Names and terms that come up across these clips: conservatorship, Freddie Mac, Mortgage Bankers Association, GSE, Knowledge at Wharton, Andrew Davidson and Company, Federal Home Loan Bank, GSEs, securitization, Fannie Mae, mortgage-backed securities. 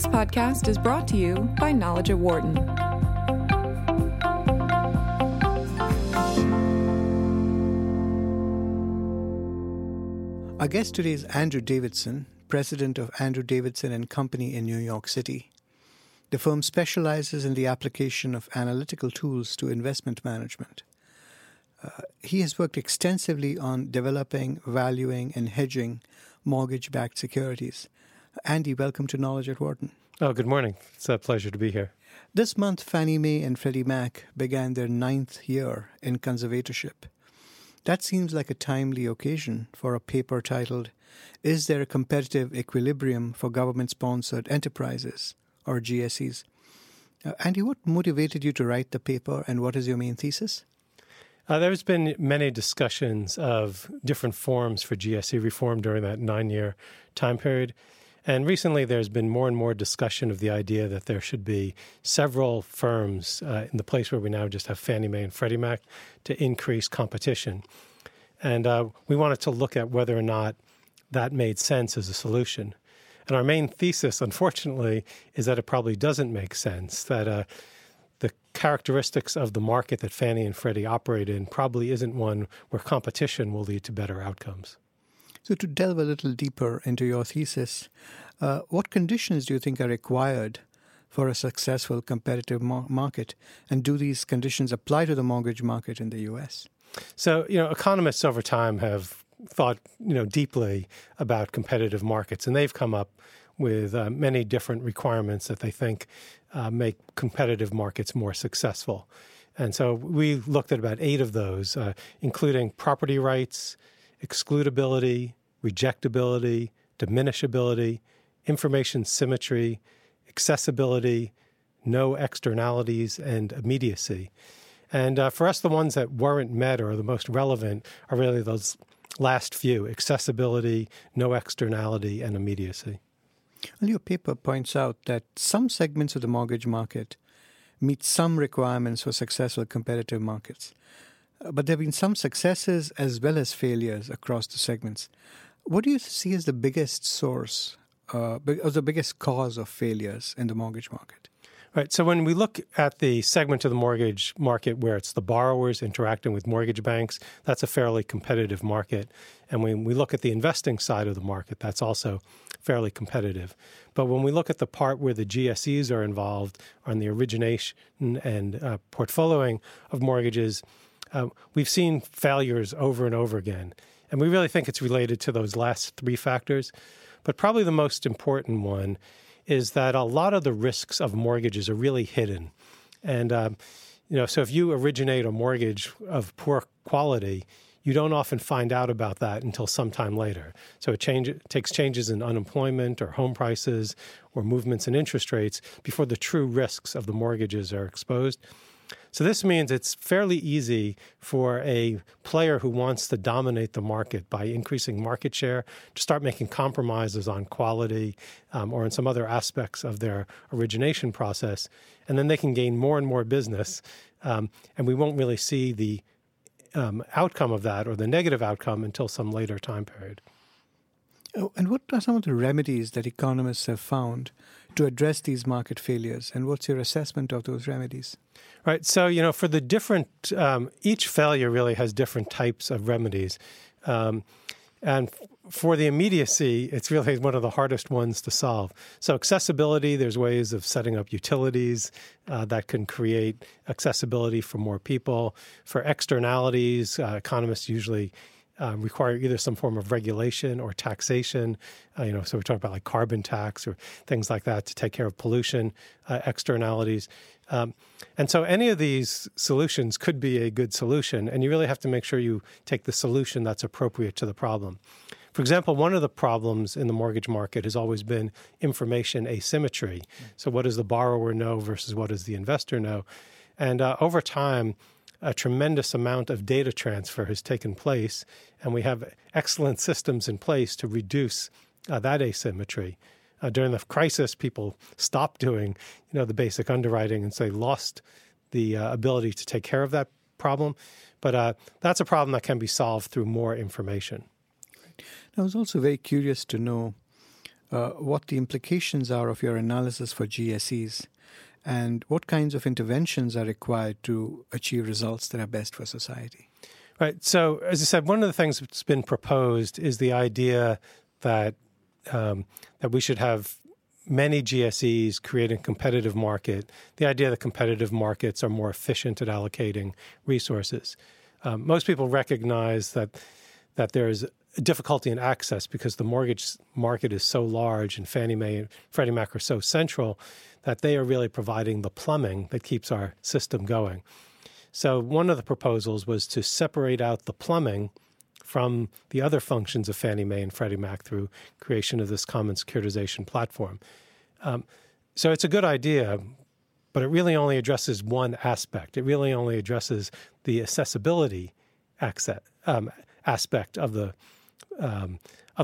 This podcast is brought to you by Knowledge at Wharton. Our guest today is Andrew Davidson, president of Andrew Davidson and Company in New York City. The firm specializes in the application of analytical tools to investment management. He has worked extensively on developing, valuing, and hedging mortgage-backed securities. Andy, welcome to Knowledge at Wharton. Oh, good morning. It's a pleasure to be here. This month, Fannie Mae and Freddie Mac began their 9th year in conservatorship. That seems like a timely occasion for a paper titled, Is There a Competitive Equilibrium for Government-Sponsored Enterprises, or GSEs? Andy, what motivated you to write the paper, and what is your main thesis? There's been many discussions of different forms for GSE reform during that 9-year time period. And recently, there's been more and more discussion of the idea that there should be several firms in the place where we now just have Fannie Mae and Freddie Mac to increase competition. And we wanted to look at whether or not that made sense as a solution. And our main thesis, unfortunately, is that it probably doesn't make sense, that the characteristics of the market that Fannie and Freddie operate in probably isn't one where competition will lead to better outcomes. So to delve a little deeper into your thesis, what conditions do you think are required for a successful competitive market? And do these conditions apply to the mortgage market in the U.S.? So, economists over time have thought, deeply about competitive markets, and they've come up with many different requirements that they think make competitive markets more successful. And so we looked at about 8 of those, including property rights, excludability, rejectability, diminishability, information symmetry, accessibility, no externalities, and immediacy. And for us, the ones that weren't met or are the most relevant are really those last few: accessibility, no externality, and immediacy. Well, your paper points out that some segments of the mortgage market meet some requirements for successful competitive markets. But there have been some successes as well as failures across the segments. What do you see as the biggest source, or the biggest cause of failures in the mortgage market? Right. So when we look at the segment of the mortgage market where it's the borrowers interacting with mortgage banks, that's a fairly competitive market. And when we look at the investing side of the market, that's also fairly competitive. But when we look at the part where the GSEs are involved on the origination and portfolioing of mortgages, we've seen failures over and over again. And we really think it's related to those last 3 factors. But probably the most important one is that a lot of the risks of mortgages are really hidden. And, so if you originate a mortgage of poor quality, you don't often find out about that until sometime later. So it takes changes in unemployment or home prices or movements in interest rates before the true risks of the mortgages are exposed. So this means it's fairly easy for a player who wants to dominate the market by increasing market share to start making compromises on quality or in some other aspects of their origination process. And then they can gain more and more business. And we won't really see the outcome of that or the negative outcome until some later time period. Oh, and what are some of the remedies that economists have found to address these market failures? And what's your assessment of those remedies? Right. So, for the different, each failure really has different types of remedies. And for the immediacy, it's really one of the hardest ones to solve. So accessibility, there's ways of setting up utilities that can create accessibility for more people. For externalities, economists usually require either some form of regulation or taxation. So we're talking about like carbon tax or things like that to take care of pollution, externalities. And so any of these solutions could be a good solution. And you really have to make sure you take the solution that's appropriate to the problem. For example, one of the problems in the mortgage market has always been information asymmetry. So what does the borrower know versus what does the investor know? And over time, a tremendous amount of data transfer has taken place, and we have excellent systems in place to reduce that asymmetry. During the crisis, people stopped doing, the basic underwriting, and so they lost the ability to take care of that problem. But that's a problem that can be solved through more information. Right. I was also very curious to know what the implications are of your analysis for GSEs and what kinds of interventions are required to achieve results that are best for society. Right. So, as I said, one of the things that's been proposed is the idea that that we should have many GSEs create a competitive market, the idea that competitive markets are more efficient at allocating resources. Most people recognize that there is difficulty in access because the mortgage market is so large and Fannie Mae and Freddie Mac are so central that they are really providing the plumbing that keeps our system going. So one of the proposals was to separate out the plumbing from the other functions of Fannie Mae and Freddie Mac through creation of this common securitization platform. So it's a good idea, but it really only addresses one aspect. It really only addresses the accessibility aspect of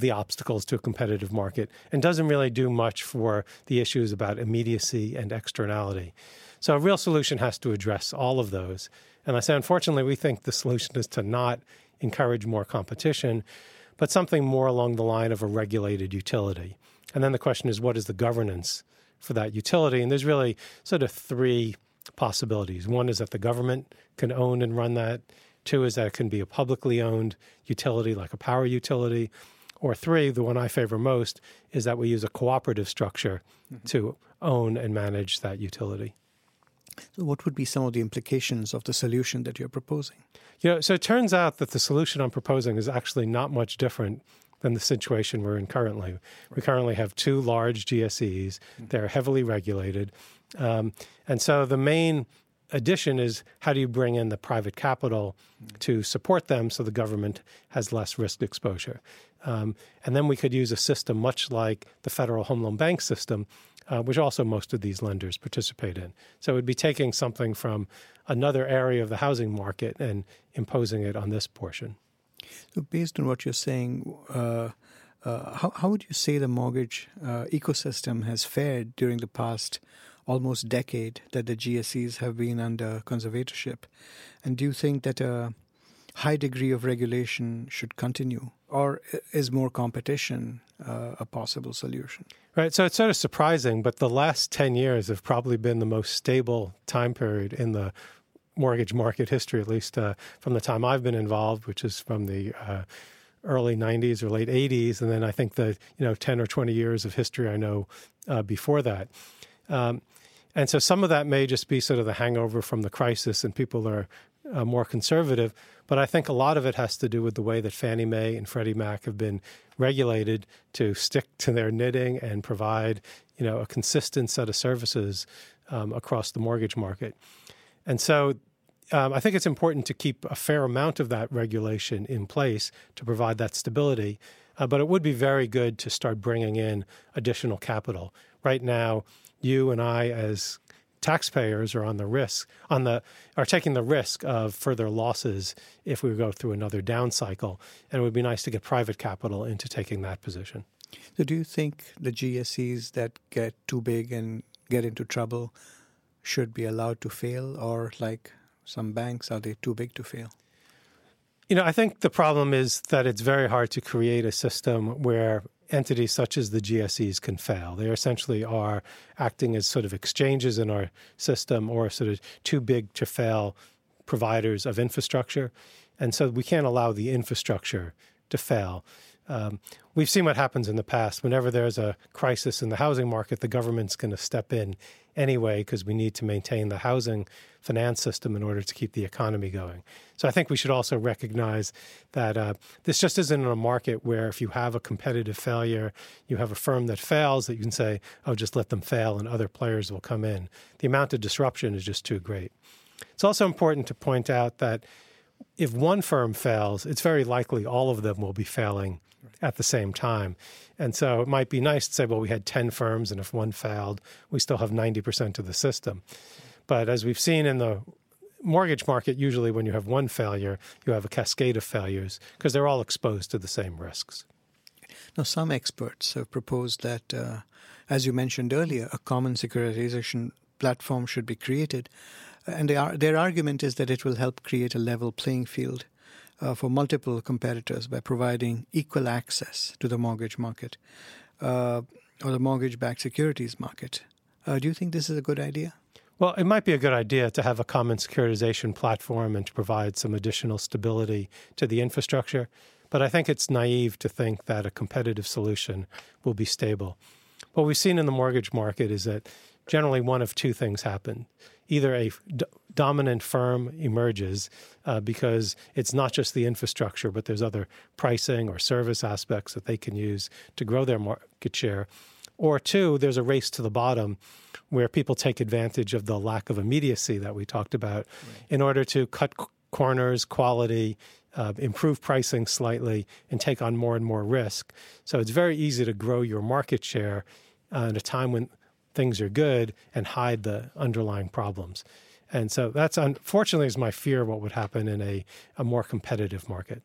the obstacles to a competitive market and doesn't really do much for the issues about immediacy and externality. So a real solution has to address all of those. And I say, unfortunately, we think the solution is to not encourage more competition, but something more along the line of a regulated utility. And then the question is, what is the governance for that utility? And there's really sort of three possibilities. One is that the government can own and run that. Two is that it can be a publicly owned utility, like a power utility. Or three, the one I favor most, is that we use a cooperative structure to own and manage that utility. So what would be some of the implications of the solution that you're proposing? So it turns out that the solution I'm proposing is actually not much different than the situation we're in currently. Right. We currently have two large GSEs. They're heavily regulated. And so the main addition is how do you bring in the private capital to support them so the government has less risk exposure? And then we could use a system much like the Federal Home Loan Bank system, which also most of these lenders participate in. So it would be taking something from another area of the housing market and imposing it on this portion. So based on what you're saying, how would you say the mortgage ecosystem has fared during the past almost decade that the GSEs have been under conservatorship? And do you think that a high degree of regulation should continue, or is more competition a possible solution? Right. So it's sort of surprising, but the last 10 years have probably been the most stable time period in the mortgage market history, at least from the time I've been involved, which is from the early 90s or late 80s. And then I think the 10 or 20 years of history I know before that. And so some of that may just be sort of the hangover from the crisis and people are more conservative. But I think a lot of it has to do with the way that Fannie Mae and Freddie Mac have been regulated to stick to their knitting and provide, a consistent set of services across the mortgage market. And so I think it's important to keep a fair amount of that regulation in place to provide that stability. But it would be very good to start bringing in additional capital. Right now, you and I as taxpayers are are taking the risk of further losses if we go through another down cycle. And it would be nice to get private capital into taking that position. So do you think the GSEs that get too big and get into trouble should be allowed to fail? Or like some banks, are they too big to fail? I think the problem is that it's very hard to create a system where entities such as the GSEs can fail. They essentially are acting as sort of exchanges in our system or sort of too big to fail providers of infrastructure. And so we can't allow the infrastructure to fail. We've seen what happens in the past. Whenever there's a crisis in the housing market, the government's going to step in anyway because we need to maintain the housing finance system in order to keep the economy going. So I think we should also recognize that this just isn't a market where if you have a competitive failure, you have a firm that fails, that you can say, oh, just let them fail and other players will come in. The amount of disruption is just too great. It's also important to point out that if one firm fails, it's very likely all of them will be failing at the same time. And so it might be nice to say, well, we had 10 firms, and if one failed, we still have 90% of the system. But as we've seen in the mortgage market, usually when you have one failure, you have a cascade of failures because they're all exposed to the same risks. Now, some experts have proposed that, as you mentioned earlier, a common securitization platform should be created. And their argument is that it will help create a level playing field for multiple competitors by providing equal access to the mortgage market. or the mortgage-backed securities market. Do you think this is a good idea? Well, it might be a good idea to have a common securitization platform and to provide some additional stability to the infrastructure. But I think it's naive to think that a competitive solution will be stable. What we've seen in the mortgage market is that generally one of two things happen. Either a dominant firm emerges because it's not just the infrastructure, but there's other pricing or service aspects that they can use to grow their market share. Or two, there's a race to the bottom where people take advantage of the lack of immediacy that we talked about in order to cut corners, quality, improve pricing slightly, and take on more and more risk. So it's very easy to grow your market share at a time when things are good and hide the underlying problems. And so that's unfortunately is my fear what would happen in a more competitive market.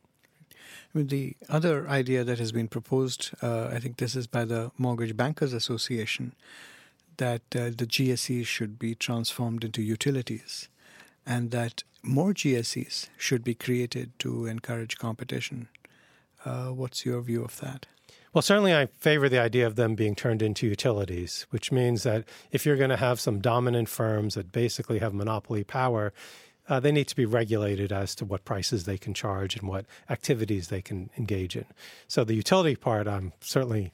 I mean, the other idea that has been proposed, I think this is by the Mortgage Bankers Association, that the GSEs should be transformed into utilities and that more GSEs should be created to encourage competition. What's your view of that? Well, certainly I favor the idea of them being turned into utilities, which means that if you're going to have some dominant firms that basically have monopoly power, they need to be regulated as to what prices they can charge and what activities they can engage in. So the utility part I'm certainly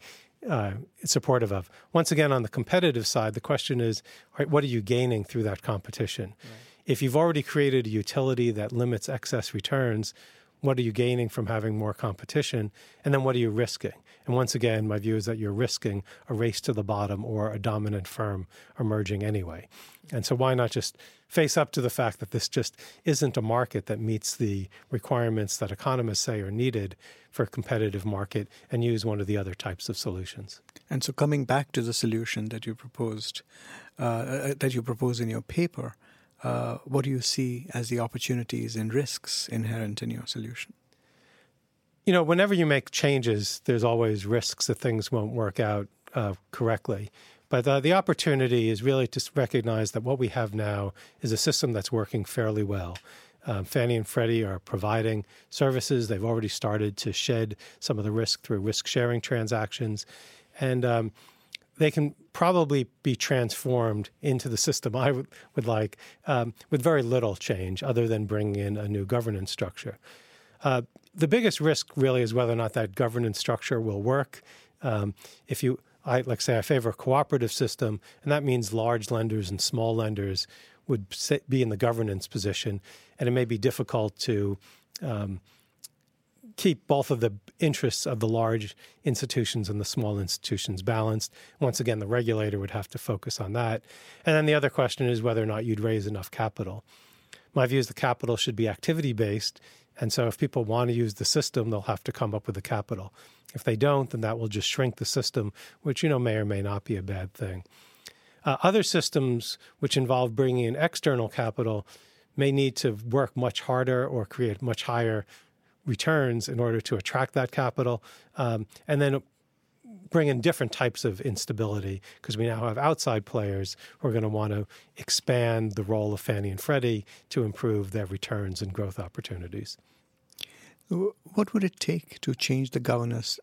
supportive of. Once again, on the competitive side, the question is, all right, what are you gaining through that competition? Right. If you've already created a utility that limits excess returns, what are you gaining from having more competition? And then what are you risking? And once again, my view is that you're risking a race to the bottom or a dominant firm emerging anyway. And so why not just face up to the fact that this just isn't a market that meets the requirements that economists say are needed for a competitive market and use one of the other types of solutions? And so coming back to the solution that you proposed, in your paper, what do you see as the opportunities and risks inherent in your solution? You know, whenever you make changes, there's always risks that things won't work out correctly. But the opportunity is really to recognize that what we have now is a system that's working fairly well. Fannie and Freddie are providing services. They've already started to shed some of the risk through risk-sharing transactions. And they can probably be transformed into the system I would like with very little change other than bringing in a new governance structure. The biggest risk really is whether or not that governance structure will work. I favor a cooperative system, and that means large lenders and small lenders would be in the governance position, and it may be difficult to keep both of the interests of the large institutions and the small institutions balanced. Once again, the regulator would have to focus on that. And then the other question is whether or not you'd raise enough capital. My view is the capital should be activity-based, and so if people want to use the system, they'll have to come up with the capital. If they don't, then that will just shrink the system, which, you know, may or may not be a bad thing. Other systems which involve bringing in external capital may need to work much harder or create much higher returns in order to attract that capital, and then bring in different types of instability because we now have outside players who are going to want to expand the role of Fannie and Freddie to improve their returns and growth opportunities. What would it take to change the governance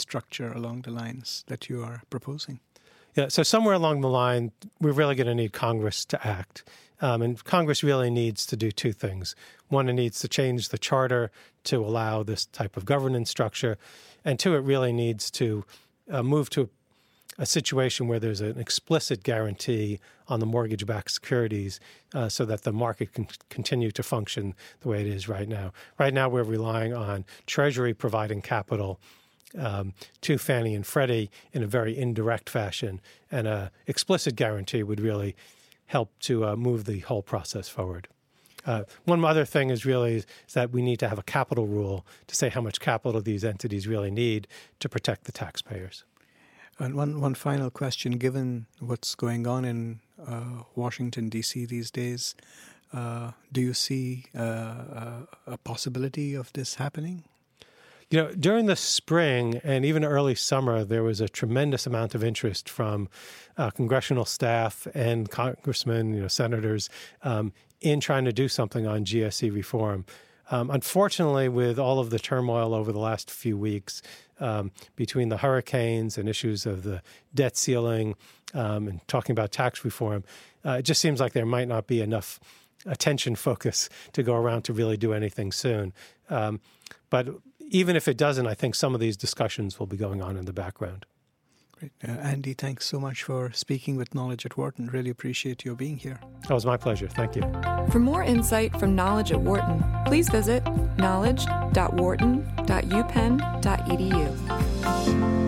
structure along the lines that you are proposing? Yeah, so somewhere along the line, we're really going to need Congress to act. And Congress really needs to do two things. One, it needs to change the charter to allow this type of governance structure. And two, it really needs to move to a situation where there's an explicit guarantee on the mortgage-backed securities so that the market can continue to function the way it is right now. Right now, we're relying on Treasury providing capital to Fannie and Freddie in a very indirect fashion. And an explicit guarantee would really help to move the whole process forward. One other thing is really is that we need to have a capital rule to say how much capital these entities really need to protect the taxpayers. And one final question, given what's going on in Washington, D.C. these days, do you see a possibility of this happening? You know, during the spring and even early summer, there was a tremendous amount of interest from congressional staff and congressmen, senators, in trying to do something on GSE reform. Unfortunately, with all of the turmoil over the last few weeks between the hurricanes and issues of the debt ceiling and talking about tax reform, it just seems like there might not be enough attention focus to go around to really do anything soon. But even if it doesn't, I think some of these discussions will be going on in the background. Great. Andy, thanks so much for speaking with Knowledge at Wharton. Really appreciate your being here. Oh, it was my pleasure. Thank you. For more insight from Knowledge at Wharton, please visit knowledge.wharton.upenn.edu.